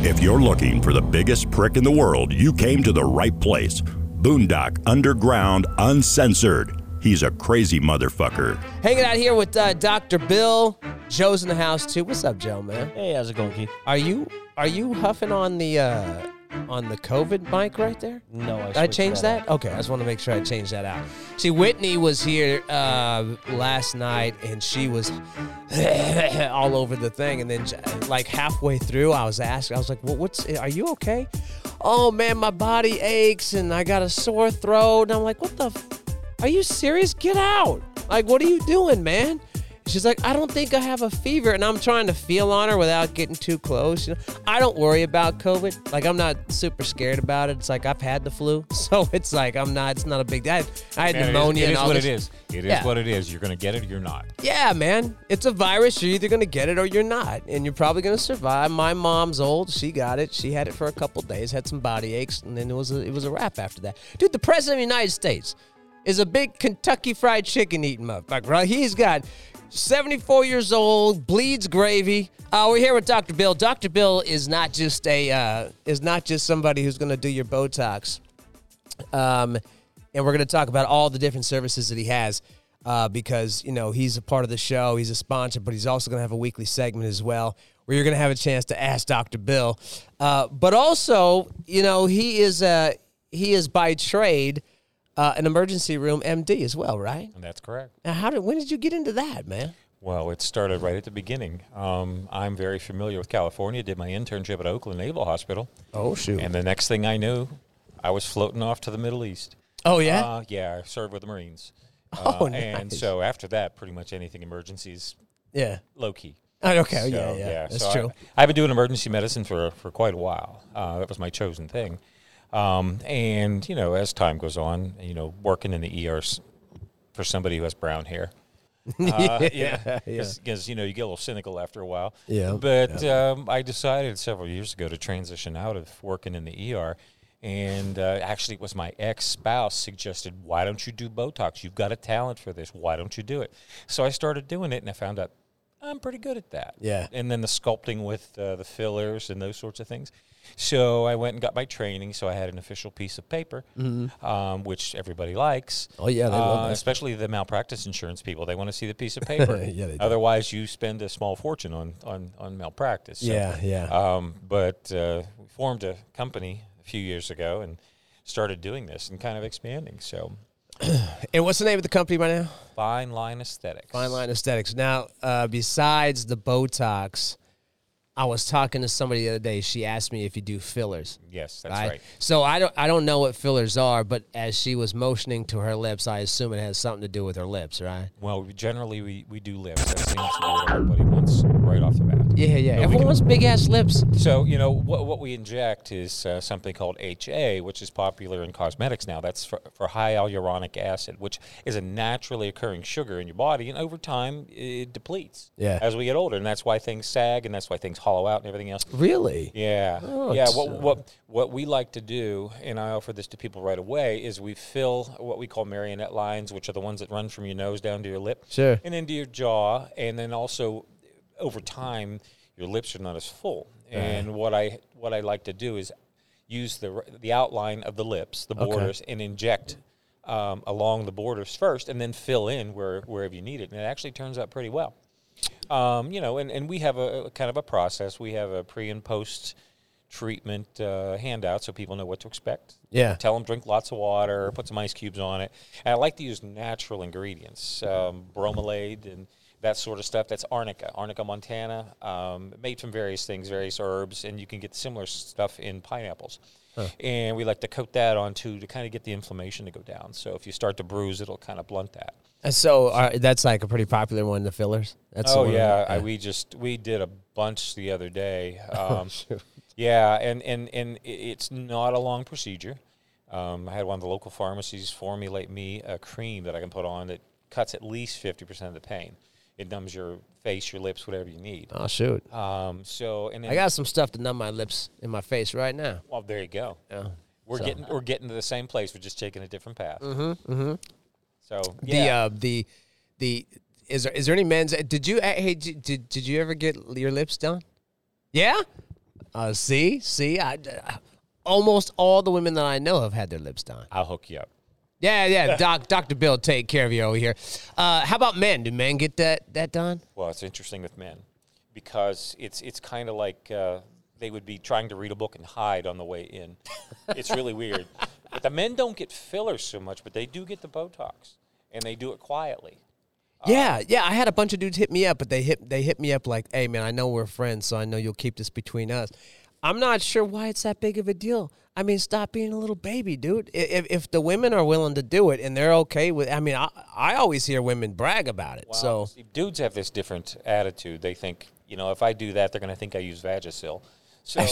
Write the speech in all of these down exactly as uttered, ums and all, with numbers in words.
If you're looking for the biggest prick in the world, you came to the right place. Boondock Underground Uncensored. He's a crazy motherfucker. Hanging out here with uh, Doctor Bill. Joe's in the house too. What's up, Joe, man? Hey, how's it going, Keith? Are you are you huffing on the uh, on the COVID mic right there? No, I. Did I change that? that? Okay, I just want to make sure I change that out. See, Whitney was here uh, last night, and she was all over the thing. And then, like halfway through, I was asking, I was like, "Well, what's? Are you okay?" Oh man, my body aches, and I got a sore throat. And I'm like, "What the? F- Are you serious? Get out. Like, what are you doing, man?" She's like, I don't think I have a fever. And I'm trying to feel on her without getting too close. You know, I don't worry about COVID. Like, I'm not super scared about it. It's like, I've had the flu. So it's like, I'm not, it's not a big deal. I, I had man, pneumonia it is, it is and all what this. It is. It yeah. is what it is. You're going to get it or you're not. Yeah, man. It's a virus. You're either going to get it or you're not. And you're probably going to survive. My mom's old. She got it. She had it for a couple days, had some body aches. And then it was a, it was a wrap after that. Dude, the president of the United States is a big Kentucky Fried Chicken eating motherfucker, right? He's got seventy-four years old, bleeds gravy. Uh, we're here with Doctor Bill. Doctor Bill is not just a uh, is not just somebody who's going to do your Botox. Um, and we're going to talk about all the different services that he has uh, because, you know, he's a part of the show. He's a sponsor, but he's also going to have a weekly segment as well where you're going to have a chance to ask Doctor Bill. Uh, but also, you know, he is uh, he is by trade Uh, an emergency room M D as well, right? That's correct. Now, how did when did you get into that, man? Well, it started right at the beginning. Um, I'm very familiar with California. Did my internship at Oakland Naval Hospital. Oh, shoot. And the next thing I knew, I was floating off to the Middle East. Oh, yeah? Uh, yeah, I served with the Marines. Uh, oh, nice. And so after that, pretty much anything emergencies, yeah, low-key. Oh, okay, so, yeah, yeah, yeah, that's so true. I, I've been doing emergency medicine for, for quite a while. Uh, that was my chosen thing. Um, and, you know, as time goes on, you know, working in the E R for somebody who has brown hair, uh, yeah, because, yeah. you know, you get a little cynical after a while. Yeah. But yeah. Um, I decided several years ago to transition out of working in the E R. And uh, actually, it was my ex-spouse suggested, why don't you do Botox? You've got a talent for this. Why don't you do it? So I started doing it, and I found out I'm pretty good at that. Yeah. And then the sculpting with uh, the fillers and those sorts of things. So I went and got my training, so I had an official piece of paper, mm-hmm. um, which everybody likes. Oh, yeah, they uh, love that. Especially the malpractice insurance people. They want to see the piece of paper. Yeah, they do. Otherwise, you spend a small fortune on, on, on malpractice. So, yeah, yeah. Um, but uh, we formed a company a few years ago and started doing this and kind of expanding. So, and what's the name of the company by now? Fine Line Aesthetics. Fine Line Aesthetics. Now, uh, besides the Botox, I was talking to somebody the other day. She asked me if you do fillers. Yes, that's right. right. So I don't I don't know what fillers are, but as she was motioning to her lips, I assume it has something to do with her lips, right? Well, generally we, we do lips. That seems to be what everybody wants right off the bat. Yeah, yeah. So everyone wants big-ass lips. So, you know, what what we inject is uh, something called H A, which is popular in cosmetics now. That's for, for hyaluronic acid, which is a naturally occurring sugar in your body, and over time it depletes yeah. as we get older, and that's why things sag, and that's why things hollow out and everything else. Really? Yeah. Oh, yeah. What, what what we like to do, and I offer this to people right away, is we fill what we call marionette lines, which are the ones that run from your nose down to your lip. Sure. And into your jaw. And then also, over time, your lips are not as full. Right. And what I what I like to do is use the the outline of the lips, the borders, okay. and inject um, along the borders first, and then fill in where wherever you need it. And it actually turns out pretty well. Um, you know, and, and we have a, a kind of a process. We have a pre and post treatment uh, handout so people know what to expect. Yeah. Tell them drink lots of water, put some ice cubes on it. And I like to use natural ingredients, um, bromelain and that sort of stuff. That's Arnica, Arnica Montana, um, made from various things, various herbs, and you can get similar stuff in pineapples. Huh. And we like to coat that on, too, to kind of get the inflammation to go down. So if you start to bruise, it'll kind of blunt that. So uh, that's like a pretty popular one, the fillers. That's oh, the yeah. That, yeah. I, we just we did a bunch the other day. Um, oh, yeah, and, and, and it's not a long procedure. Um, I had one of the local pharmacies formulate me a cream that I can put on that cuts at least fifty percent of the pain. It numbs your face, your lips, whatever you need. Oh, shoot. Um, so, and then I got some stuff to numb my lips and my face right now. Well, there you go. Yeah. We're so. getting we're getting to the same place. We're just taking a different path. Mm-hmm, mm-hmm. So yeah. the uh, the the is there is there any men's? Did you hey did did you ever get your lips done? Yeah. Uh, see? See? I, uh, almost all the women that I know have had their lips done. I'll hook you up. Yeah, yeah, Doc, Doctor Bill, take care of you over here. Uh, how about men? Do men get that, that done? Well, it's interesting with men because it's it's kind of like uh, they would be trying to read a book and hide on the way in. It's really weird. But the men don't get fillers so much, but they do get the Botox, and they do it quietly. Yeah, yeah. I had a bunch of dudes hit me up, but they hit they hit me up like, hey, man, I know we're friends, so I know you'll keep this between us. I'm not sure why it's that big of a deal. I mean, stop being a little baby, dude. If if the women are willing to do it and they're okay with, I mean, I, I always hear women brag about it. Wow. So see, dudes have this different attitude. They think, you know, if I do that, they're going to think I use Vagisil. So,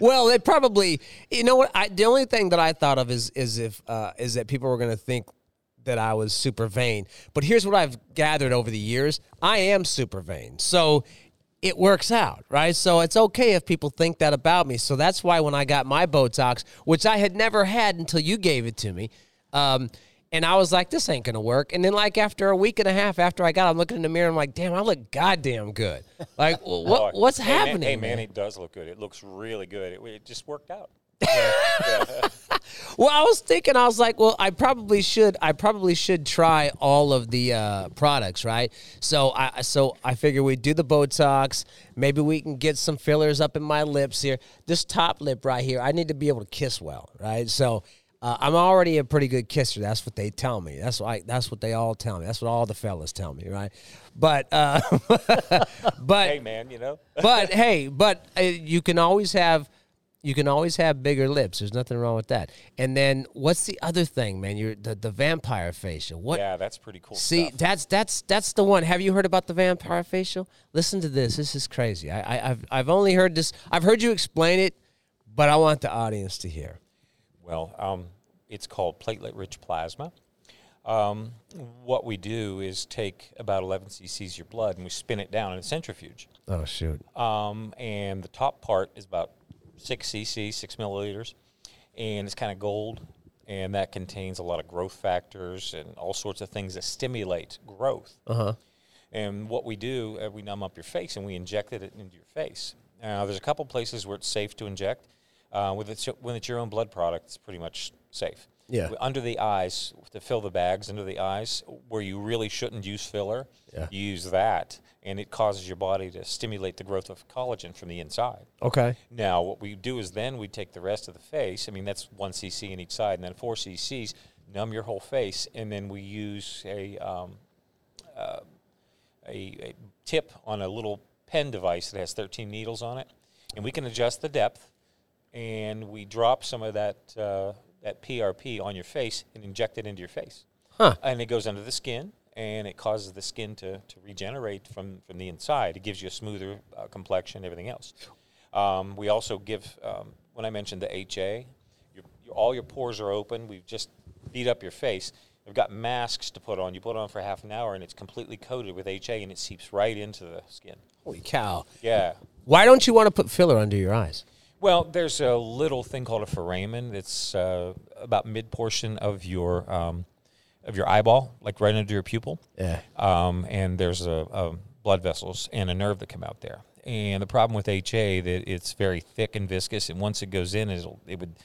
well, it probably, you know what? I, the only thing that I thought of is is if uh, is that people were going to think that I was super vain. But here's what I've gathered over the years. I am super vain. So it works out, right? So it's okay if people think that about me. So that's why when I got my Botox, which I had never had until you gave it to me, um, and I was like, this ain't going to work. And then, like, after a week and a half after I got it, I'm looking in the mirror, I'm like, damn, I look goddamn good. Like, what, what's hey, happening? Man, hey, man, man, it does look good. It looks really good. It, it just worked out. Yeah, yeah. Well, I was thinking, I was like, well, I probably should, I probably should try all of the uh, products, right? So I, so I figure we do the Botox. Maybe we can get some fillers up in my lips here. This top lip right here, I need to be able to kiss well, right? So uh, I'm already a pretty good kisser. That's what they tell me. That's why. That's what they all tell me. That's what all the fellas tell me, right? But, uh, but hey, man, you know. But hey, but uh, you can always have. You can always have bigger lips. There's nothing wrong with that. And then what's the other thing, man? You're the, the vampire facial. What? Yeah, that's pretty cool. See, stuff. that's that's that's the one. Have you heard about the vampire facial? Listen to this. This is crazy. I, I I've I've only heard this. I've heard you explain it, but I want the audience to hear. Well, um, it's called platelet-rich plasma. Um, what we do is take about eleven c c's of your blood and we spin it down in a centrifuge. Oh shoot. Um, and the top part is about six c c, six milliliters, and it's kind of gold, and that contains a lot of growth factors and all sorts of things that stimulate growth. Uh-huh. And what we do, uh, we numb up your face, and we inject it into your face. Now, there's a couple places where it's safe to inject. Uh, with it, when it's your own blood product, it's pretty much safe. Yeah. Under the eyes, to fill the bags under the eyes, where you really shouldn't use filler, yeah. You use that, and it causes your body to stimulate the growth of collagen from the inside. Okay. Now, what we do is then we take the rest of the face. I mean, that's one c c in each side, and then four c c's, numb your whole face, and then we use a um, uh, a, a tip on a little pen device that has thirteen needles on it, and we can adjust the depth, and we drop some of that... Uh, that P R P on your face and inject it into your face. Huh. And it goes under the skin, and it causes the skin to, to regenerate from, from the inside. It gives you a smoother uh, complexion, everything else. Um, we also give, um, when I mentioned the H A, your, your, all your pores are open. We've just beat up your face. We've got masks to put on. You put it on for half an hour, and it's completely coated with H A, and it seeps right into the skin. Holy cow. Yeah. Why don't you want to put filler under your eyes? Well, there's a little thing called a foramen. It's uh, about mid portion of your um, of your eyeball, like right under your pupil. Yeah. Um, and there's a, a blood vessels and a nerve that come out there. And the problem with H A that it's very thick and viscous, and once it goes in, it'll, it would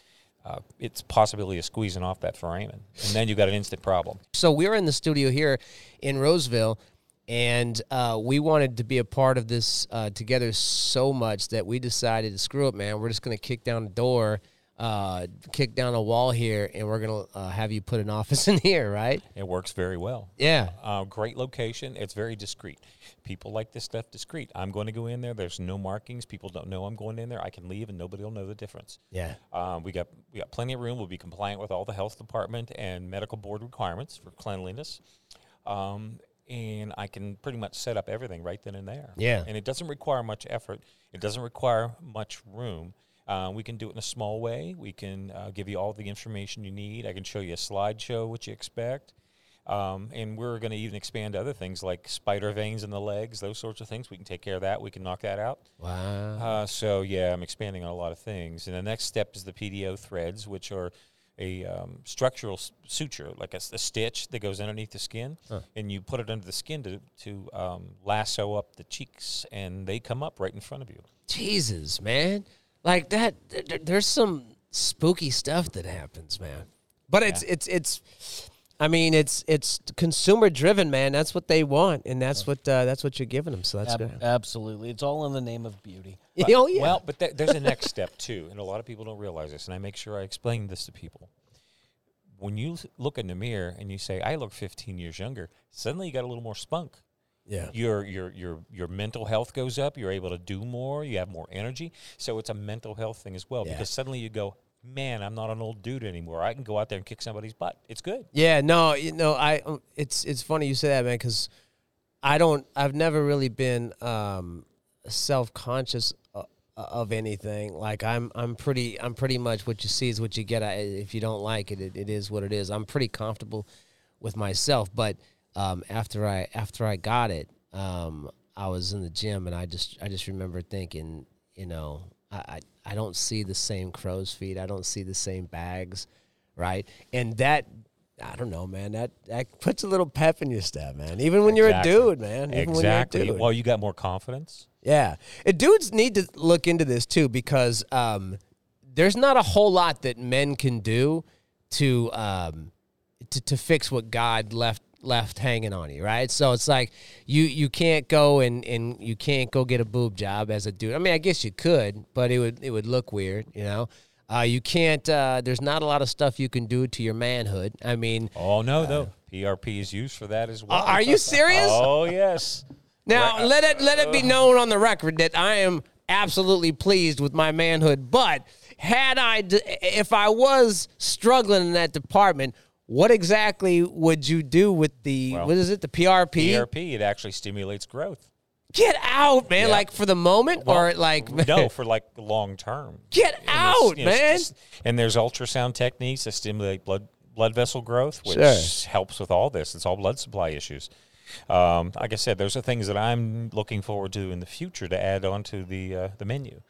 uh, it's possibility of squeezing off that foramen, and then you've got an instant problem. So we're in the studio here in Roseville. And uh, we wanted to be a part of this uh, together so much that we decided to screw it, man. We're just going to kick down the door, uh, kick down a wall here, and we're going to uh, have you put an office in here, right? It works very well. Yeah. Uh, great location. It's very discreet. People like this stuff discreet. I'm going to go in there. There's no markings. People don't know I'm going in there. I can leave, and nobody will know the difference. Yeah. Um, we got we got plenty of room. We'll be compliant with all the health department and medical board requirements for cleanliness. Um And I can pretty much set up everything right then and there. Yeah. And it doesn't require much effort. It doesn't require much room. Uh, we can do it in a small way. We can uh, give you all the information you need. I can show you a slideshow, what you expect. Um, and we're going to even expand to other things like spider veins in the legs, those sorts of things. We can take care of that. We can knock that out. Wow. Uh, so, yeah, I'm expanding on a lot of things. And the next step is the P D O threads, which are a um, structural suture, like a, a stitch that goes underneath the skin, huh. and you put it under the skin to, to um, lasso up the cheeks, and they come up right in front of you. Jesus, man. Like that, th- there's some spooky stuff that happens, man. But it's, yeah. it's, it's, I mean, it's, it's consumer driven, man. That's what they want. And that's what, uh, that's what you're giving them. So that's Ab- good. Absolutely. It's all in the name of beauty. But, oh, yeah. Well, but th- there's a next step too. And a lot of people don't realize this. And I make sure I explain this to people. When you look in the mirror and you say, I look fifteen years younger, suddenly you got a little more spunk. Yeah. Your your your your mental health goes up. You're able to do more. You have more energy. So it's a mental health thing as well, yeah. because suddenly you go, man, I'm not an old dude anymore. I can go out there and kick somebody's butt. It's good. Yeah. No. You know, I. It's it's funny you say that, man, because I don't. I've never really been um, self conscious of, of anything. Like I'm. I'm pretty. I'm pretty much what you see is what you get. I, if you don't like it, it, it is what it is. I'm pretty comfortable with myself, but. Um, after I after I got it, um, I was in the gym and I just I just remember thinking, you know, I, I, I don't see the same crow's feet, I don't see the same bags, right? And that I don't know, man, that, that puts a little pep in your step, man. Even when exactly. you're a dude, man. Even exactly. When you're a dude. Well, you got more confidence. Yeah. And dudes need to look into this too, because um, there's not a whole lot that men can do to um to, to fix what God left. left hanging on you, right? So it's like you you can't go and and you can't go get a boob job as a dude. I mean, I guess you could, but it would it would look weird, you know. Uh you can't uh there's not a lot of stuff you can do to your manhood. I mean, oh no uh, though P R P is used for that as well. Uh, are you serious? Oh yes. Now let it let it be known on the record that I am absolutely pleased with my manhood, but had I if I was struggling in that department, what exactly would you do with the, well, what is it, the P R P? P R P, it actually stimulates growth. Get out, man. Yeah. Like for the moment well, or like? No, for like long term. Get and out, you know, man. And there's ultrasound techniques that stimulate blood blood vessel growth, which sure. helps with all this. It's all blood supply issues. Um, like I said, those are things that I'm looking forward to in the future to add onto the uh, the menu.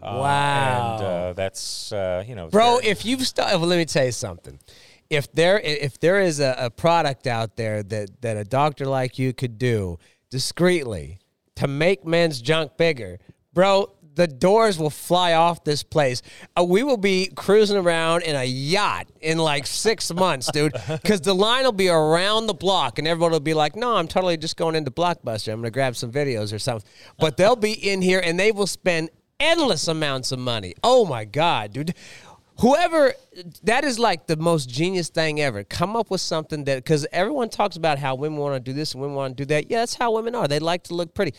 Um, wow. And uh, that's, uh, you know. Bro, very- if you've started, well, let me tell you something. If there if there is a, a product out there that, that a doctor like you could do discreetly to make men's junk bigger, bro, the doors will fly off this place. Uh, we will be cruising around in a yacht in like six months, dude, because the line will be around the block, and everyone will be like, no, I'm totally just going into Blockbuster. I'm going to grab some videos or something. But they'll be in here, and they will spend endless amounts of money. Oh, my God, dude. Whoever, that is like the most genius thing ever. Come up with something that, because everyone talks about how women want to do this and women want to do that. Yeah, that's how women are. They like to look pretty.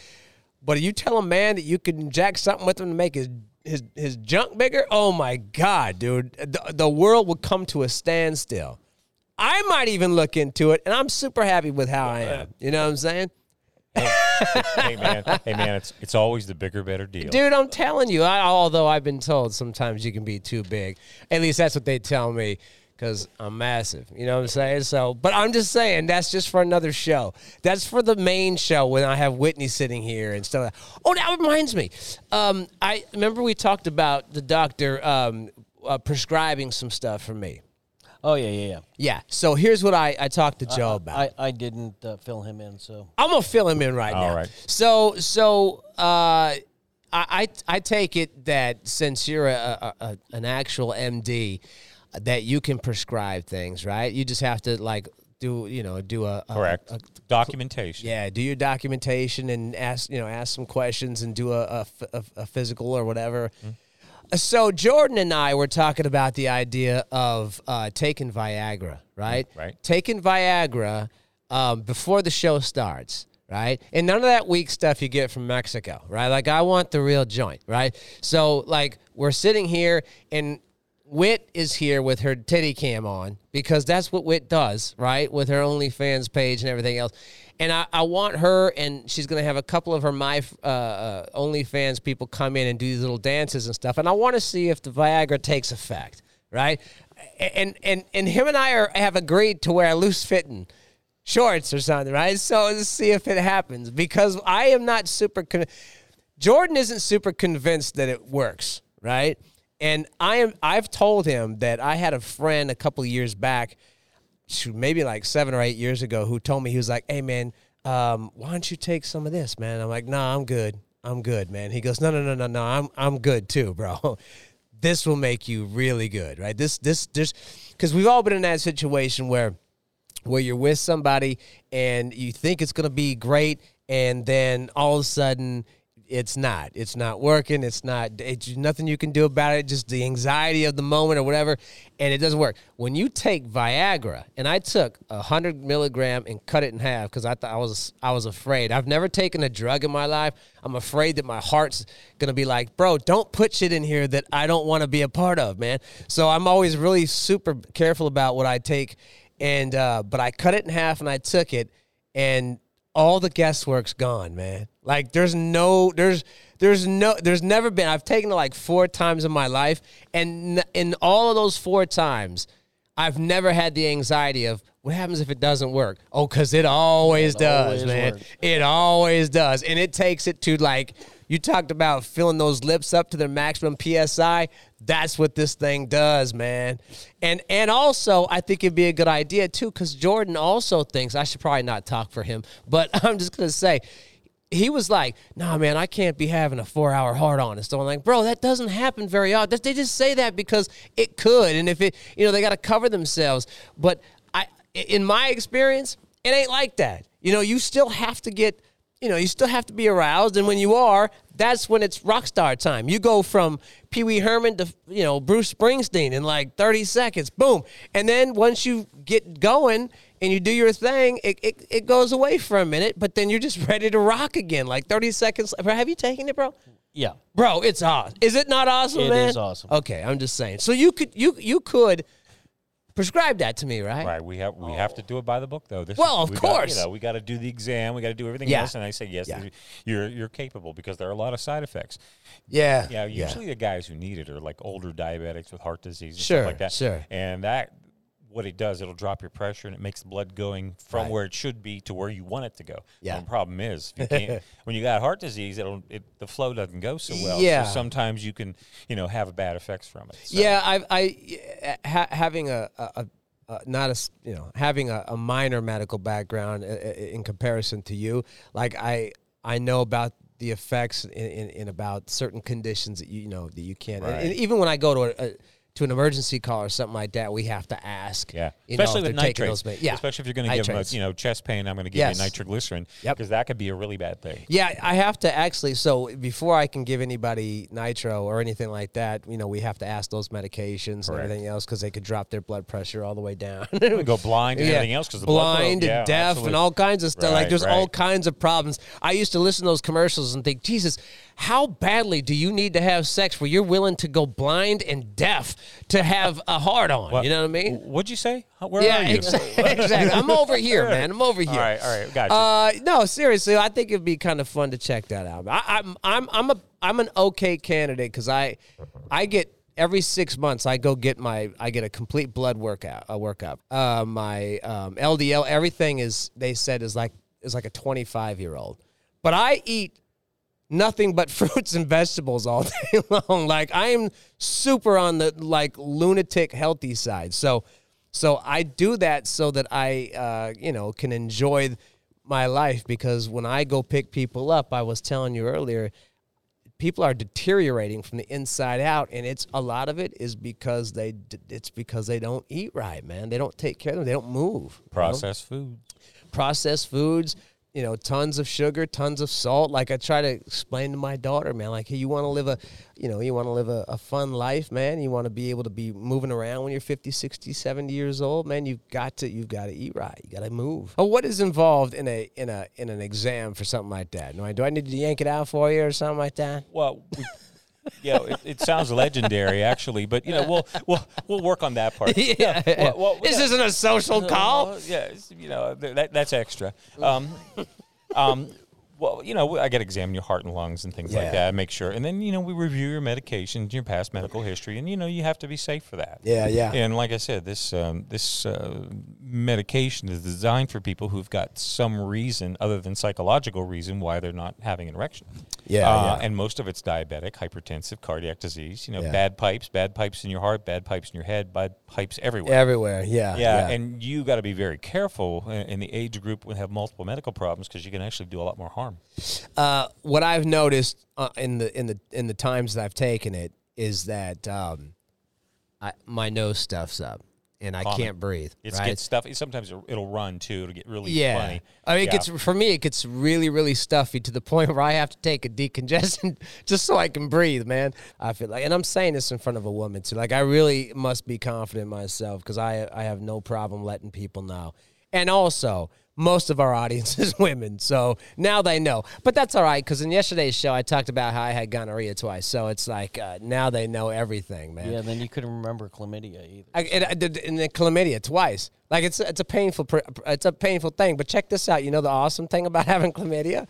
But you tell a man that you can jack something with him to make his his, his junk bigger, oh, my God, dude. The, the world will come to a standstill. I might even look into it, and I'm super happy with how I am. You know what I'm saying? Hey, hey, man, hey man, it's it's always the bigger, better deal. Dude, I'm telling you, I, although I've been told sometimes you can be too big. At least that's what they tell me because I'm massive. You know what I'm saying? So, but I'm just saying that's just for another show. That's for the main show when I have Whitney sitting here and stuff like that. Oh, that reminds me. Um, I remember we talked about the doctor um, uh, prescribing some stuff for me. Oh, yeah, yeah, yeah. Yeah, so here's what I, I talked to Joe I, about. I, I didn't uh, fill him in, so. I'm going to fill him in right All now. All right. So so uh, I, I I take it that since you're a, a, a an actual M D, that you can prescribe things, right? You just have to, like, do, you know, do a. a Correct. A, a, documentation. Yeah, do your documentation and ask, you know, ask some questions and do a, a, a physical or whatever. Mm-hmm. So Jordan and I were talking about the idea of uh, taking Viagra, right? Right. Taking Viagra um, before the show starts, right? And none of that weak stuff you get from Mexico, right? Like, I want the real joint, right? So, like, we're sitting here, and Whit is here with her titty cam on because that's what Whit does, right, with her OnlyFans page and everything else. And I, I want her, and she's going to have a couple of her my uh, OnlyFans people come in and do these little dances and stuff. And I want to see if the Viagra takes effect, right? And and and him and I are, have agreed to wear loose-fitting shorts or something, right? So let's see if it happens because I am not super con- – Jordan isn't super convinced that it works, right? And I am, I've told him that I had a friend a couple of years back, maybe like seven or eight years ago, who told me, he was like, hey, man, um, why don't you take some of this, man? I'm like, no, nah, I'm good. I'm good, man. He goes, no, no, no, no, no, I'm I'm good too, bro. This will make you really good, right? This, this, this, because we've all been in that situation where where you're with somebody and you think it's going to be great, and then all of a sudden it's not. It's not working. It's not, it's nothing you can do about it, just the anxiety of the moment or whatever, and it doesn't work. When you take Viagra, and I took one hundred milligram and cut it in half because I thought I was I was afraid. I've never taken a drug in my life. I'm afraid that my heart's going to be like, bro, don't put shit in here that I don't want to be a part of, man. So I'm always really super careful about what I take, and uh, but I cut it in half and I took it, and all the guesswork's gone, man. Like, there's no, there's, there's no, there's never been, I've taken it like four times in my life, and in all of those four times, I've never had the anxiety of, what happens if it doesn't work? Oh, because it always it does, always man. Works. It always does. And it takes it to, like, you talked about filling those lips up to their maximum P S I. That's what this thing does, man. And and also, I think it'd be a good idea, too, because Jordan also thinks, I should probably not talk for him, but I'm just going to say, he was like, nah, man, I can't be having a four-hour hard-on. And so I'm like, bro, that doesn't happen very often. They just say that because it could, and if it, you know, they got to cover themselves. But I, in my experience, it ain't like that. You know, you still have to get, you know, you still have to be aroused, and when you are, that's when it's rock star time. You go from Pee Wee Herman to, you know, Bruce Springsteen in like thirty seconds, boom. And then once you get going and you do your thing, it, it, it goes away for a minute, but then you're just ready to rock again, like thirty seconds. Have you taken it, bro? Yeah. Bro, it's awesome. Is it not awesome, it man? It is awesome. Okay, I'm just saying. So you could, you you could prescribe that to me, right? Right. We have we oh. have to do it by the book, though. This well, is, of we course. Got, you know, we got to do the exam. We got to do everything yeah. else. And I say, yes, yeah. you're you're capable, because there are a lot of side effects. Yeah. Yeah. Usually yeah. the guys who need it are like older diabetics with heart disease and sure, stuff like that. Sure. And that, what it does, it'll drop your pressure, and it makes the blood going from right. where it should be to where you want it to go. Yeah. And the problem is, if you can't, when you got heart disease, it'll it, the flow doesn't go so well. Yeah. So sometimes you can, you know, have bad effects from it. So. Yeah, I, I ha- having a, a, a not a you know having a, a minor medical background in comparison to you, like I I know about the effects in, in, in about certain conditions that you, you know that you can't. Right. And even when I go to a, a to an emergency call or something like that, we have to ask. Yeah, especially know, with nitrates. Those, yeah. Especially if you're going to give them, a, you know, chest pain, I'm going to give yes. you nitroglycerin, because yep. that could be a really bad thing. Yeah, I have to actually, so before I can give anybody nitro or anything like that, you know, we have to ask those medications Correct. and everything else, because they could drop their blood pressure all the way down. We go blind and yeah. everything else because the blind blood flow. Blind and yeah, deaf absolutely. and all kinds of stuff. Right, like there's right. all kinds of problems. I used to listen to those commercials and think, Jesus, how badly do you need to have sex where you're willing to go blind and deaf to have a hard-on? What, you know what I mean? What'd you say? Where yeah, are you? Exactly. exactly. I'm over here, man. I'm over here. All right, all right, gotcha. Uh, no, seriously, I think it'd be kind of fun to check that out. I, I'm, I'm, I'm a, I'm an okay candidate, because I, I get every six months I go get my, I get a complete blood workout, a workup. Uh, my um, L D L, everything is they said is like is like a twenty-five year old, but I eat nothing but fruits and vegetables all day long. Like, I am super on the, like, lunatic healthy side. So so I do that so that I, uh, you know, can enjoy my life, because when I go pick people up, I was telling you earlier, people are deteriorating from the inside out, and it's a lot of it is because they it's because they don't eat right, man. They don't take care of them. They don't move. Processed you know? foods. Processed foods. You know, tons of sugar, tons of salt. Like, I try to explain to my daughter, man, like, hey, you want to live a, you know, you want to live a, a fun life, man. You want to be able to be moving around when you're fifty, sixty, seventy years old, man. You've got to, you've got to eat right. You got to move. Oh, what is involved in a, in a, in an exam for something like that? Do I, do I need to yank it out for you or something like that? Well, we- yeah, it, it sounds legendary, actually, but you know we'll we'll we'll work on that part. Yeah, yeah. Well, well, this yeah. isn't a social call. Well, yeah, you know that, that's extra. Um, um, Well, you know, I got to examine your heart and lungs and things yeah. like that, make sure. And then, you know, we review your medications, your past medical history, and, you know, you have to be safe for that. Yeah, yeah. And like I said, this um, this uh, medication is designed for people who've got some reason other than psychological reason why they're not having an erection. Yeah, uh, yeah. And most of it's diabetic, hypertensive, cardiac disease, you know, yeah. bad pipes, bad pipes in your heart, bad pipes in your head, bad pipes everywhere. Everywhere, yeah. Yeah, yeah. And you got to be very careful in the age group when you have multiple medical problems because you can actually do a lot more harm. Uh, what I've noticed uh, in the in the in the times that I've taken it is that um, I, my nose stuffs up and I Common. can't breathe. It's right? gets stuffy. Sometimes it'll run too. It'll get really yeah. funny. I mean, yeah. it gets for me. It gets really really stuffy to the point where I have to take a decongestant just so I can breathe. Man, I feel like, and I'm saying this in front of a woman too. Like I really must be confident in myself because I I have no problem letting people know. And also, most of our audience is women, so now they know. But that's all right, because in yesterday's show, I talked about how I had gonorrhea twice, so it's like uh, now they know everything, man. Yeah, then you couldn't remember chlamydia either. I, it, I did, and then chlamydia twice. Like, it's, it's, a painful, it's a painful thing, but check this out. You know the awesome thing about having chlamydia?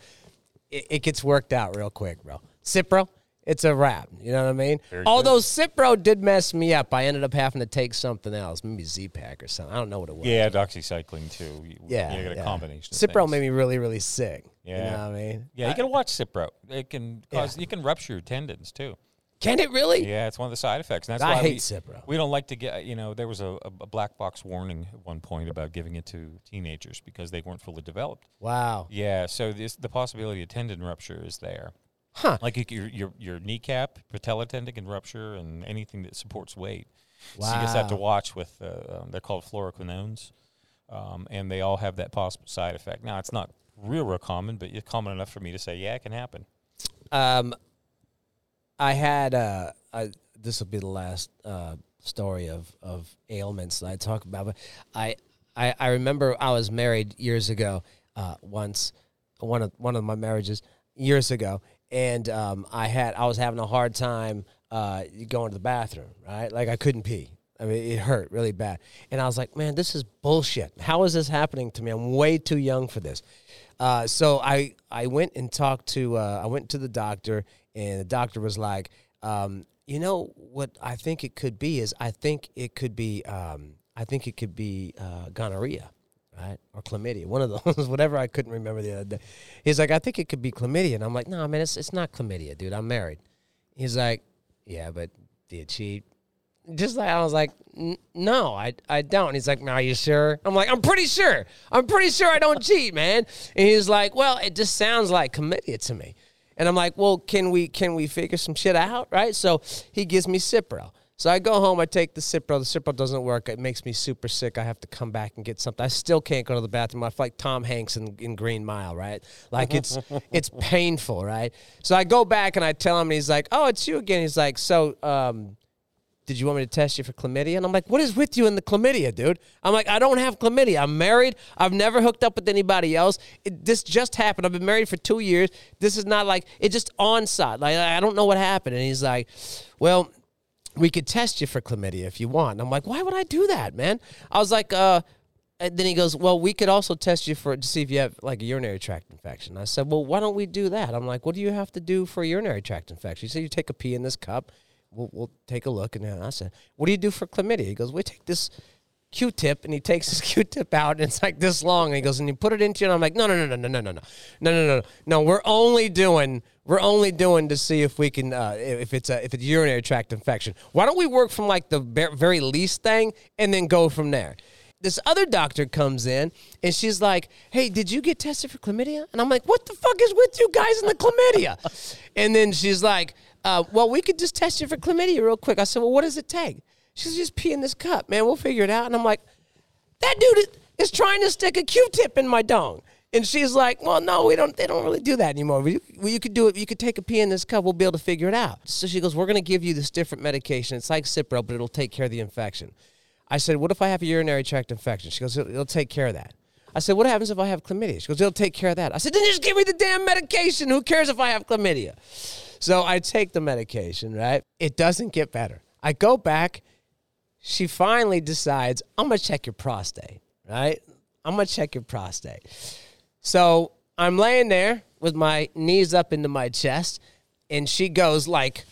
It, it gets worked out real quick, bro. Cipro, it's a wrap, you know what I mean? Very Although good. Cipro did mess me up. I ended up having to take something else, maybe Z-Pack or something. I don't know what it was. Yeah, doxycycline, too. You, yeah. You got a yeah. combination of Cipro things. Made me really, really sick. Yeah. You know what I mean? Yeah, you got to watch Cipro. It can cause, yeah. you can rupture your tendons, too. Can it really? Yeah, it's one of the side effects. And that's I why hate we, Cipro. We don't like to get, you know, there was a, a black box warning at one point about giving it to teenagers because they weren't fully developed. Wow. Yeah, so this, the possibility of tendon rupture is there. Huh. Like your your your kneecap, patella tendon can rupture, and anything that supports weight. Wow. So you just have to watch with, uh, um, they're called fluoroquinones, um, and they all have that possible side effect. Now, it's not real, real common, but it's common enough for me to say, yeah, it can happen. Um, I had, uh, I, this will be the last uh, story of, of ailments that I talk about, but I, I, I remember I was married years ago, uh, once, one of, one of my marriages years ago, and um, I had I was having a hard time uh, going to the bathroom, right? Like I couldn't pee. I mean, it hurt really bad. And I was like, man, this is bullshit. How is this happening to me? I'm way too young for this. Uh, so I, I went and talked to uh, I went to the doctor, and the doctor was like, um, you know what I think it could be is I think it could be um, I think it could be uh, gonorrhea. Right? Or chlamydia, one of those, whatever I couldn't remember the other day. He's like, I think it could be chlamydia. And I'm like, no, nah, man, it's, it's not chlamydia, dude. I'm married. He's like, yeah, but do you cheat? Just like, I was like, no, I, I don't. He's like, no, are you sure? I'm like, I'm pretty sure. I'm pretty sure I don't cheat, man. And he's like, well, it just sounds like chlamydia to me. And I'm like, well, can we can we figure some shit out, right? So he gives me Cipro. So I go home, I take the Cipro. The Cipro doesn't work. It makes me super sick. I have to come back and get something. I still can't go to the bathroom. I'm like Tom Hanks in, in Green Mile, right? Like, it's it's painful, right? So I go back, and I tell him, and he's like, oh, it's you again. He's like, so um, did you want me to test you for chlamydia? And I'm like, what is with you in the chlamydia, dude? I'm like, I don't have chlamydia. I'm married. I've never hooked up with anybody else. It, this just happened. I've been married for two years. This is not like, it just onslaught. Like, I don't know what happened. And he's like, well, we could test you for chlamydia if you want. And I'm like, why would I do that, man? I was like, uh, and then he goes, well, we could also test you for to see if you have, like, a urinary tract infection. I said, well, why don't we do that? I'm like, what do you have to do for a urinary tract infection? He said, you take a pee in this cup. We'll, we'll take a look. And then I said, what do you do for chlamydia? He goes, we take this Q-tip, and he takes his Q-tip out, and it's like this long, and he goes, and you put it into you, and I'm like, no, no, no, no, no, no, no, no, no, no, no, no, we're only doing, we're only doing to see if we can, uh, if it's a, if it's urinary tract infection. Why don't we work from, like, the very least thing, and then go from there? This other doctor comes in, and she's like, hey, did you get tested for chlamydia? And I'm like, what the fuck is with you guys in the chlamydia? And then she's like, uh, well, we could just test you for chlamydia real quick. I said, well, what does it take? She's just peeing this cup, man. We'll figure it out. And I'm like, that dude is, is trying to stick a Q-tip in my dong. And she's like, well, no, we don't. They don't really do that anymore. Well, you, well, you could do it. You could take a pee in this cup. We'll be able to figure it out. So she goes, we're going to give you this different medication. It's like Cipro, but it'll take care of the infection. I said, what if I have a urinary tract infection? She goes, it'll, it'll take care of that. I said, what happens if I have chlamydia? She goes, it'll take care of that. I said, then just give me the damn medication. Who cares if I have chlamydia? So I take the medication, right? It doesn't get better. I go back. She finally decides, I'm going to check your prostate, right? I'm going to check your prostate. So I'm laying there. with my knees up into my chest, and she goes like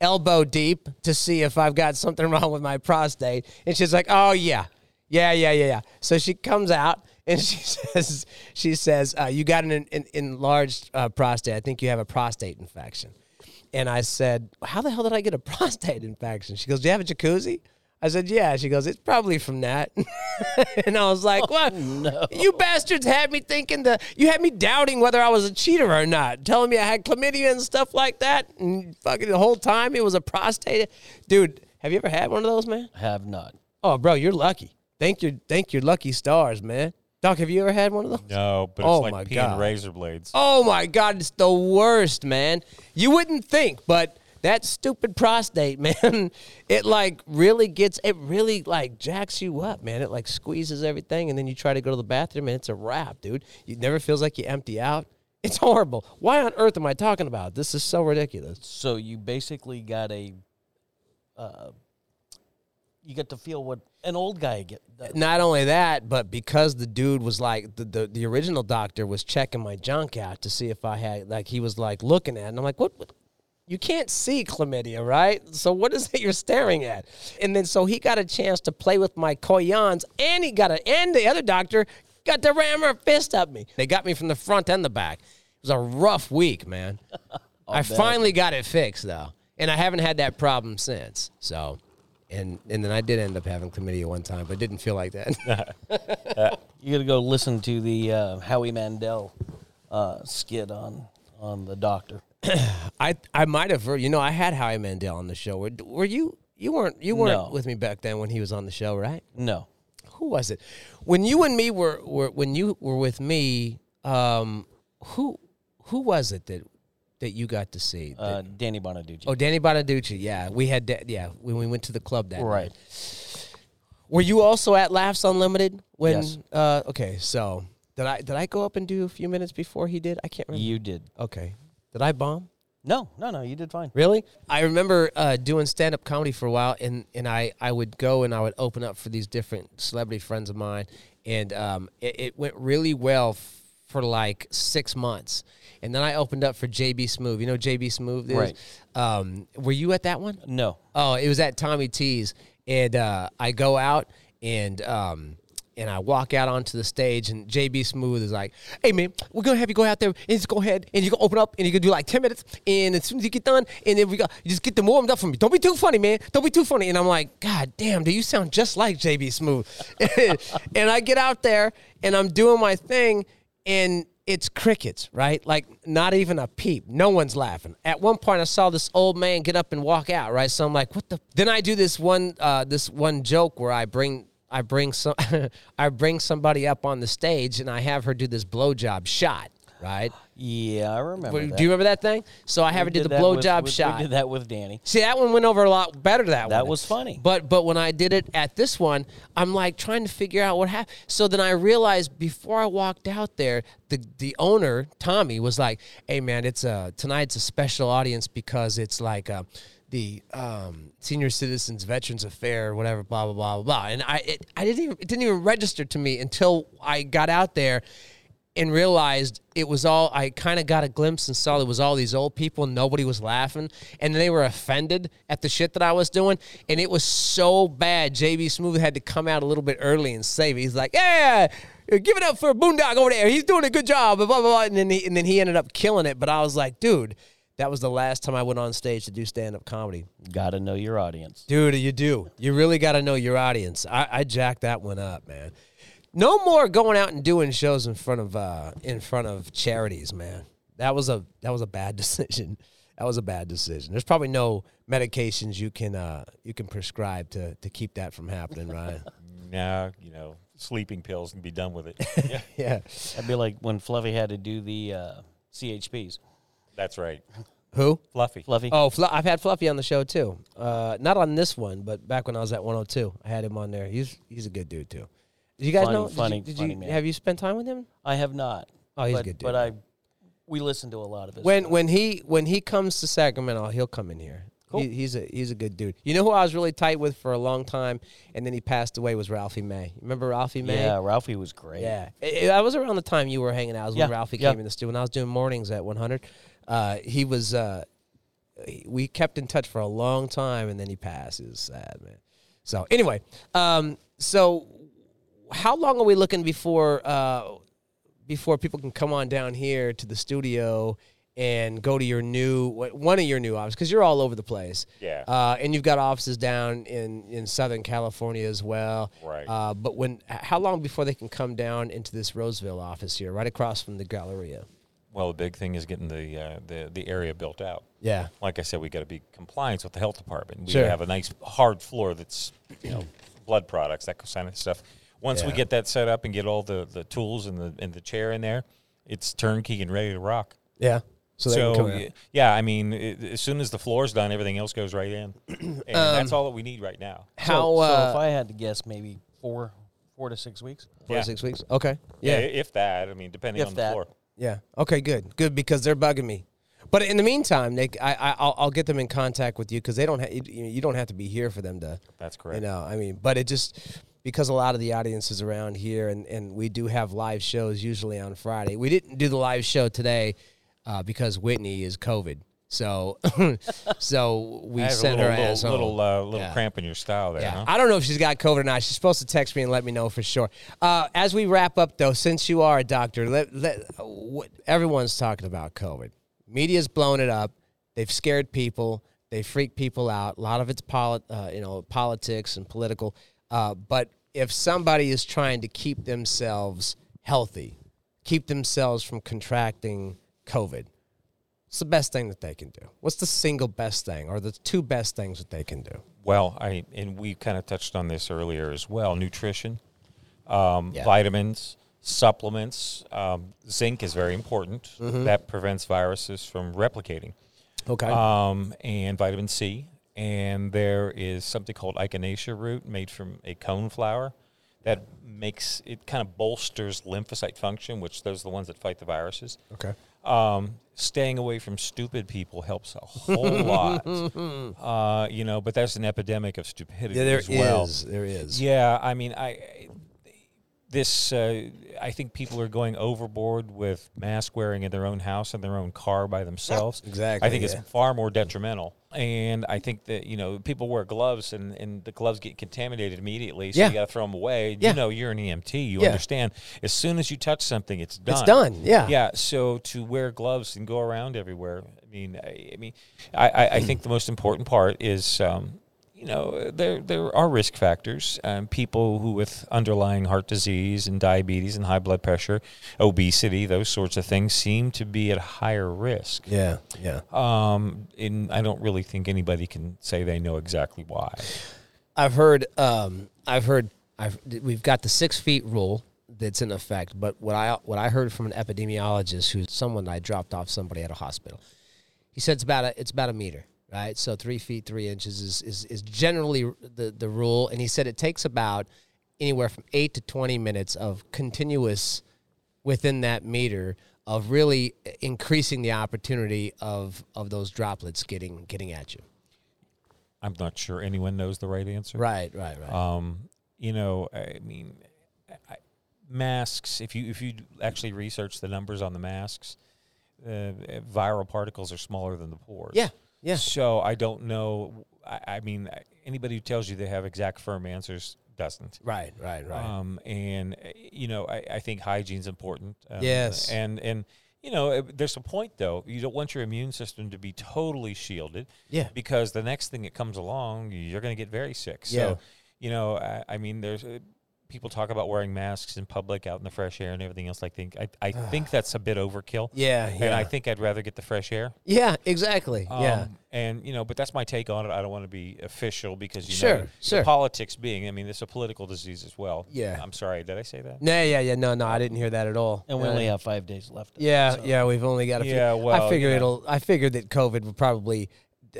elbow deep to see if I've got something wrong with my prostate. And she's like, oh, yeah, yeah, yeah, yeah, yeah. So she comes out, and she says, she says, uh, you got an, an enlarged uh, prostate. I think you have a prostate infection. And I said, how the hell did I get a prostate infection? She goes, do you have a jacuzzi? I said, yeah. She goes, it's probably from that. And I was like, what? Oh, no. You bastards had me thinking the, you had me doubting whether I was a cheater or not, telling me I had chlamydia and stuff like that. And fucking the whole time it was a prostate. Dude, have you ever had one of those, man? I have not. Oh, bro, you're lucky. Thank your, thank your lucky stars, man. Doc, have you ever had one of those? No, but it's oh like peeing razor blades. Oh, my God. It's the worst, man. You wouldn't think, but that stupid prostate, man, it, like, really gets, it really, like, jacks you up, man. It, like, squeezes everything, and then you try to go to the bathroom, and it's a wrap, dude. It never feels like you empty out. It's horrible. Why on earth am I talking about it? This is so ridiculous. So you basically got a... Uh, you get to feel what an old guy gets. Not only that, but because the dude was like, the, the, the original doctor was checking my junk out to see if I had, like, he was, like, looking at it. And I'm like, what, what? You can't see chlamydia, right? So what is it you're staring at? And then so he got a chance to play with my coyons, and he got a, and the other doctor got to ram her fist up me. They got me from the front and the back. It was a rough week, man. I bet. Finally got it fixed, though. And I haven't had that problem since, so... And and then I did end up having chlamydia one time, but it didn't feel like that. You got to go listen to the uh, Howie Mandel uh, skit on on the doctor. I I might have heard. You know, I had Howie Mandel on the show. Were, were you you weren't you weren't no. with me back then when he was on the show, right? No. Who was it? When you and me were, were when you were with me, um, who who was it that? That you got to see, uh, Danny Bonaduce. Oh, Danny Bonaduce. Yeah, we had. Da- yeah, when we went to the club that right. night. Were you also at Laughs Unlimited? When? Yes. Uh, okay, so did I did I go up and do a few minutes before he did? I can't remember. You did. Okay. Did I bomb? No, no, no. You did fine. Really? I remember uh, doing stand up comedy for a while, and and I I would go and I would open up for these different celebrity friends of mine, and um, it, it went really well. F- for like six months. And then I opened up for J B. Smoove. You know J B. Smoove? Right. Um, were you at that one? No. Oh, it was at Tommy T's. And uh, I go out and um, and I walk out onto the stage, and J B. Smoove is like, hey, man, we're going to have you go out there and just go ahead and you can open up and you can do like ten minutes. And as soon as you get done, and then we go, you just get them warmed up for me. Don't be too funny, man. Don't be too funny. And I'm like, God damn, do you sound just like J B. Smoove? And I get out there and I'm doing my thing. And it's crickets, right? Like, not even a peep. No one's laughing. At one point, I saw this old man get up and walk out, right? So I'm like, what the? Then I do this one, uh, this one joke where I bring, I bring some, I bring somebody up on the stage, and I have her do this blowjob shot, right? Yeah, I remember. Do that. you remember that thing? So I have we her do the blowjob shot. We did that with Danny. See, that one went over a lot better. That one. That was funny. But but when I did it at this one, I'm like trying to figure out what happened. So then I realized before I walked out there, the the owner Tommy was like, "Hey man, it's a tonight's a special audience because it's like a." the um, Senior Citizens Veterans Affair, whatever, blah blah blah blah blah, and I it, I didn't even it didn't even register to me until I got out there and realized it was all. I kind of got a glimpse and saw it was all these old people. And nobody was laughing, and they were offended at the shit that I was doing, and it was so bad. J B. Smoove had to come out a little bit early and save it. He's like, yeah. Give it up for Boondog over there. He's doing a good job. Blah blah blah, and then he, and then he ended up killing it. But I was like, dude. That was the last time I went on stage to do stand-up comedy. Got to know your audience. Dude, you do. You really got to know your audience. I, I jacked that one up, man. No more going out and doing shows in front of uh, in front of charities, man. That was a that was a bad decision. That was a bad decision. There's probably no medications you can uh, you can prescribe to to keep that from happening, Ryan. No, you know, sleeping pills and be done with it. Yeah. Yeah. That'd be like when Fluffy had to do the uh, C H Ps. That's right. Who? Fluffy. Fluffy. Oh, Fl- I've had Fluffy on the show, too. Uh, not on this one, but back when I was at one oh two, I had him on there. He's he's a good dude, too. Did you guys funny, know? Did funny, you, did funny you, man. Have you spent time with him? I have not. Oh, he's but, a good dude. But I, we listen to a lot of his when, when he When he comes to Sacramento, he'll come in here. Cool. He, he's a he's a good dude. You know who I was really tight with for a long time, and then he passed away, was Ralphie May. Remember Ralphie May? Yeah, Ralphie was great. Yeah, I was around the time you were hanging out. I was yeah. when Ralphie yeah. came in the studio. When I was doing mornings at one hundred, uh, he was. Uh, we kept in touch for a long time, and then he passed. It was sad, man. So anyway, um, so how long are we looking before uh, before people can come on down here to the studio? And go to your new, one of your new offices, because you're all over the place. Yeah. Uh, and you've got offices down in, in Southern California as well. Right. Uh, but when, how long before they can come down into this Roseville office here, right across from the Galleria? Well, the big thing is getting the uh, the, the area built out. Yeah. Like I said, we got to be compliant with the health department. We sure. have a nice hard floor that's, you know, blood products, that kind of stuff. Once yeah. we get that set up and get all the, the tools and the and the chair in there, it's turnkey and ready to rock. Yeah. So, so yeah, I mean, it, as soon as the floor's done, everything else goes right in. And um, that's all that we need right now. How? So, uh, so if I had to guess, maybe four four to six weeks. Four yeah. to six weeks. Okay. Yeah. yeah. If that, I mean, depending if on the that. floor. Yeah. Okay, good. Good, because they're bugging me. But in the meantime, they, I, I, I'll, I'll get them in contact with you because they don't ha- you, you don't have to be here for them to. That's correct. You know, I mean, but it just... because a lot of the audience is around here, and, and we do have live shows usually on Friday. We didn't do the live show today. Uh, because Whitney is COVID, so so we sent her ass home. Little uh, little yeah. cramp in your style there. Yeah. Huh? I don't know if she's got COVID or not. She's supposed to text me and let me know for sure. Uh, as we wrap up, though, since you are a doctor, let, let, what, everyone's talking about COVID. Media's blown it up. They've scared people. They freak people out. A lot of it's poli- uh, you know, politics and political. Uh, but if somebody is trying to keep themselves healthy, keep themselves from contracting COVID, it's the best thing that they can do. What's the single best thing, or the two best things that they can do? Well, I and we kind of touched on this earlier as well. Nutrition, um, yeah. vitamins, supplements. Um, zinc is very important. Mm-hmm. That prevents viruses from replicating. Okay. Um, and vitamin C. And there is something called echinacea root made from a cone flower that makes it kind of bolsters lymphocyte function, which those are the ones that fight the viruses. Okay. Um, staying away from stupid people helps a whole lot, uh, you know, but that's an epidemic of stupidity yeah, there as well. Is, there is. Yeah, I mean, I this uh, I think people are going overboard with mask wearing in their own house and their own car by themselves. Exactly. I think yeah. it's far more detrimental. And I think that, you know, people wear gloves and, and the gloves get contaminated immediately, so yeah. you got to throw them away. Yeah. You know, you're an E M T. You yeah. understand. As soon as you touch something, it's done. It's done, yeah. Yeah, so to wear gloves and go around everywhere, I mean, I, I mean, I, I, I think the most important part is, um, you know, there there are risk factors. Um, people who with underlying heart disease and diabetes and high blood pressure, obesity, those sorts of things seem to be at higher risk. Yeah, yeah. Um, and I don't really think anybody can say they know exactly why. I've heard, um, I've heard, I've, we've got the six feet rule that's in effect. But what I what I heard from an epidemiologist, who's someone I dropped off somebody at a hospital, he said it's about a, it's about a meter. Right, so three feet, three inches is, is, is generally the, the rule. And he said it takes about anywhere from eight to twenty minutes of continuous within that meter of really increasing the opportunity of, of those droplets getting getting at you. I'm not sure anyone knows the right answer. Right, right, right. Um, you know, I mean, I, masks, if you if you actually research the numbers on the masks, uh, viral particles are smaller than the pores. Yeah. Yeah. So I don't know. I, I mean, anybody who tells you they have exact firm answers doesn't. Right, right, right. Um, and, you know, I, I think hygiene's important. Um, yes. And, and, you know, there's a point, though. You don't want your immune system to be totally shielded. Yeah. Because the next thing that comes along, you're going to get very sick. So, yeah. you know, I, I mean, there's uh, people talk about wearing masks in public out in the fresh air and everything else. I think, I, I think that's a bit overkill. Yeah, yeah. And I think I'd rather get the fresh air. Yeah, exactly. Um, yeah. And, you know, but that's my take on it. I don't want to be official because, you sure, know, sure. politics being, I mean, it's a political disease as well. Yeah. I'm sorry, did I say that? No, yeah, yeah, no, no, I didn't hear that at all. And we uh, only have five days left. Yeah, that, so. yeah, we've only got a few. Yeah, well, I figure yeah. it'll, I figured that COVID would probably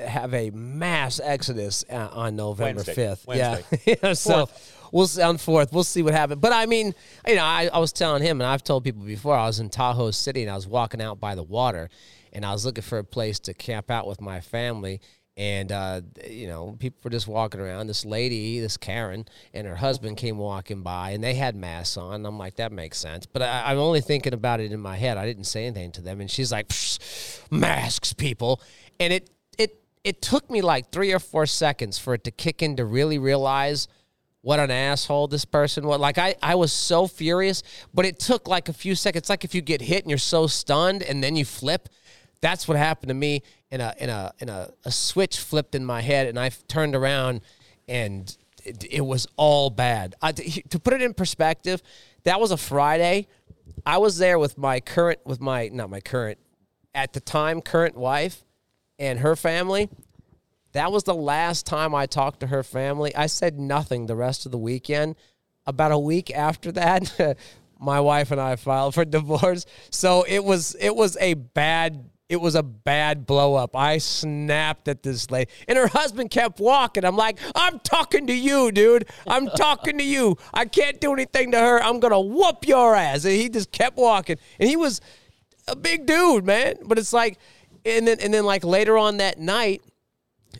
have a mass exodus uh, on November Wednesday. fifth. Wednesday. Yeah. yeah so fourth. we'll see on fourth. We'll see what happens. But I mean, you know, I, I was telling him, and I've told people before, I was in Tahoe City and I was walking out by the water and I was looking for a place to camp out with my family. And, uh, you know, people were just walking around. This lady, this Karen, and her husband came walking by, and they had masks on. I'm like, that makes sense. But I, I'm only thinking about it in my head. I didn't say anything to them. And she's like, masks, people. And it, it, it took me like three or four seconds for it to kick in to really realize what an asshole this person was. Like, I, I was so furious, but it took like a few seconds. It's like if you get hit and you're so stunned and then you flip. That's what happened to me, and a in a in a, a switch flipped in my head, and I turned around, and it, it was all bad. I, to put it in perspective, that was a Friday. I was there with my current, with my not my current, at the time current wife, and her family. That was the last time I talked to her family. I said nothing the rest of the weekend. About a week after that, my wife and I filed for divorce. So it was it was a bad. It was a bad blow up. I snapped at this lady. And her husband kept walking. I'm like, I'm talking to you, dude. I'm talking to you. I can't do anything to her. I'm going to whoop your ass. And he just kept walking. And he was a big dude, man. But it's like, and then, and then like later on that night,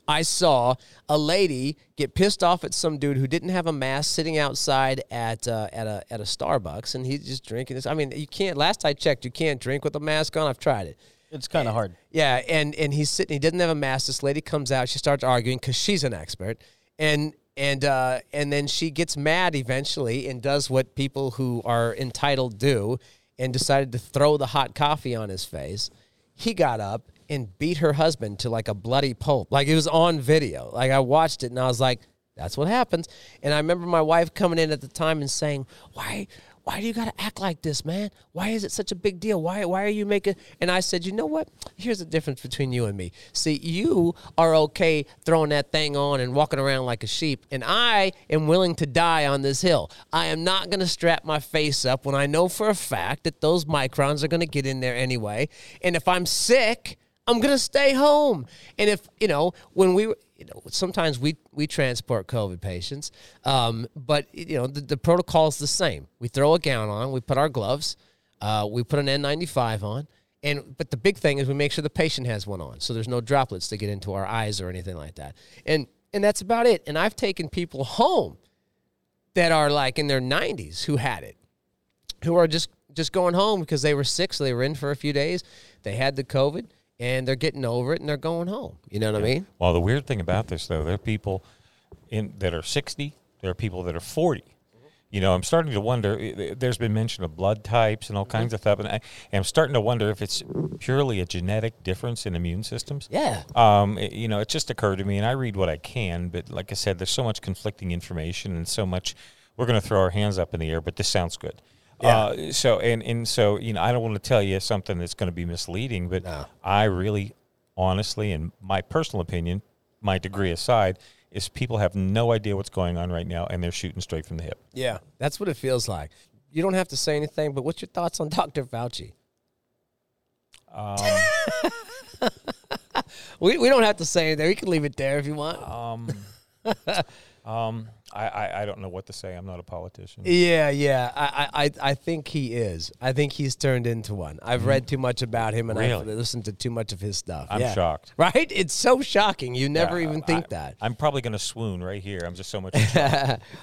I saw a lady get pissed off at some dude who didn't have a mask sitting outside at uh, at a at a Starbucks. And he's just drinking this. I mean, you can't, last I checked, you can't drink with a mask on. I've tried it. It's kind of hard. Yeah, and, and he's sitting. He doesn't have a mask. This lady comes out. She starts arguing because she's an expert, and and uh, and then she gets mad eventually and does what people who are entitled do, and decided to throw the hot coffee on his face. He got up and beat her husband to like a bloody pulp. Like, it was on video. Like, I watched it and I was like, that's what happens. And I remember my wife coming in at the time and saying, why? Why do you got to act like this, man? Why is it such a big deal? Why why are you making... And I said, you know what? Here's the difference between you and me. See, you are okay throwing that thing on and walking around like a sheep, and I am willing to die on this hill. I am not going to strap my face up when I know for a fact that those microns are going to get in there anyway. And if I'm sick, I'm going to stay home. And if, you know, when we... You know, sometimes we, we transport COVID patients, um, but, you know, the, the protocol is the same. We throw a gown on, we put our gloves, uh, we put an N ninety-five on, and but the big thing is we make sure the patient has one on, so there's no droplets to get into our eyes or anything like that. And and that's about it. And I've taken people home that are, like, in their nineties who had it, who are just, just going home because they were sick, so they were in for a few days, they had the COVID, and they're getting over it, and they're going home. You know what yeah. I mean? Well, the weird thing about this, though, there are people in that are sixty. There are people that are forty. Mm-hmm. You know, I'm starting to wonder. There's been mention of blood types and all mm-hmm. kinds of stuff, and, I, and I'm starting to wonder if it's purely a genetic difference in immune systems. Yeah. Um. It, you know, it just occurred to me, and I read what I can, but like I said, there's so much conflicting information and so much. We're going to throw our hands up in the air, but this sounds good. Yeah. Uh, so, and, and so, you know, I don't want to tell you something that's going to be misleading, but no. I really, honestly, in my personal opinion, my degree aside, is people have no idea what's going on right now, and they're shooting straight from the hip. Yeah, that's what it feels like. You don't have to say anything, but what's your thoughts on Doctor Fauci? Um, we we don't have to say anything. We can leave it there if you want. Um, um. I, I, I don't know what to say. I'm not a politician. Yeah, yeah. I, I, I think he is. I think he's turned into one. I've read too much about him, and really? I've listened to too much of his stuff. I'm yeah. shocked. Right? It's so shocking. You never yeah, even I, think I, that. I'm probably going to swoon right here. I'm just so much.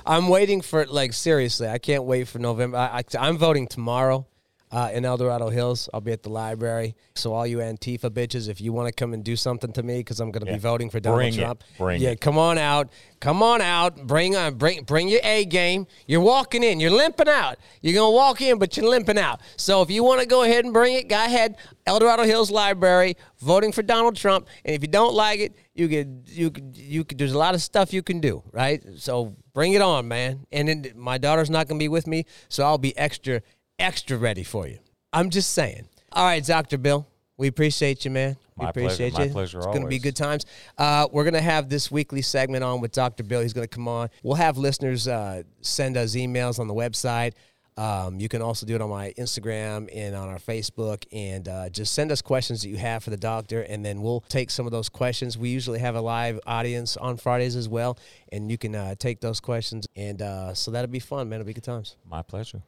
I'm waiting for, like, seriously, I can't wait for November. I, I, I'm voting tomorrow uh, in El Dorado Hills. I'll be at the library. So all you Antifa bitches, if you want to come and do something to me, because I'm going to yeah. be voting for Donald bring Trump. It. Bring yeah, it. Come on out. Come on out, bring on, bring bring your A game. You're walking in, you're limping out. You're gonna walk in, but you're limping out. So if you want to go ahead and bring it, go ahead. El Dorado Hills Library, voting for Donald Trump. And if you don't like it, you could you could you could. There's a lot of stuff you can do, right? So bring it on, man. And then my daughter's not gonna be with me, so I'll be extra extra ready for you. I'm just saying. All right, Doctor Bill. We appreciate you, man. We my appreciate pleasure. You. My pleasure it's always. It's going to be good times. Uh, we're going to have this weekly segment on with Doctor Bill. He's going to come on. We'll have listeners uh, send us emails on the website. Um, you can also do it on my Instagram and on our Facebook. And uh, just send us questions that you have for the doctor, and then we'll take some of those questions. We usually have a live audience on Fridays as well, and you can uh, take those questions. And uh, so that'll be fun, man. It'll be good times. My pleasure.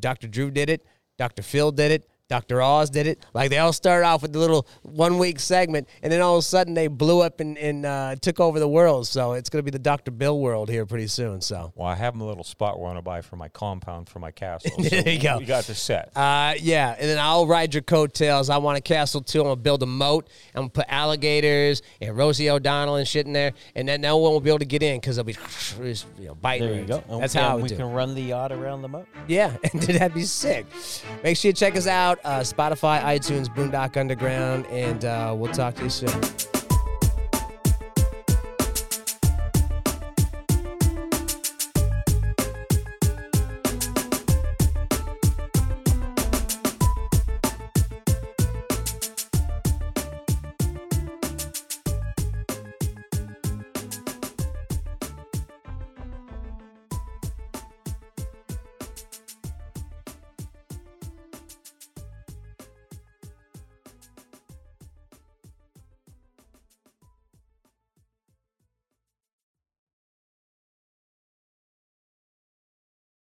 Dr. Drew did it. Doctor Phil did it. Doctor Oz did it. Like, they all started off with the little one-week segment, and then all of a sudden they blew up and, and uh, took over the world. So it's going to be the Doctor Bill world here pretty soon. So, well, I have a little spot where I want to buy for my compound for my castle. So there you go. You got the set. Uh, yeah, and then I'll ride your coattails. I want a castle, too. I'm going to build a moat. I'm going to put alligators and Rosie O'Donnell and shit in there, and then no one will be able to get in because they'll be you know, biting. There you go. That's okay, how I would we do. Can run the yacht around the moat. Yeah, and that'd be sick. Make sure you check us out. Uh, Spotify, iTunes, Boondock Underground, and uh, we'll talk to you soon.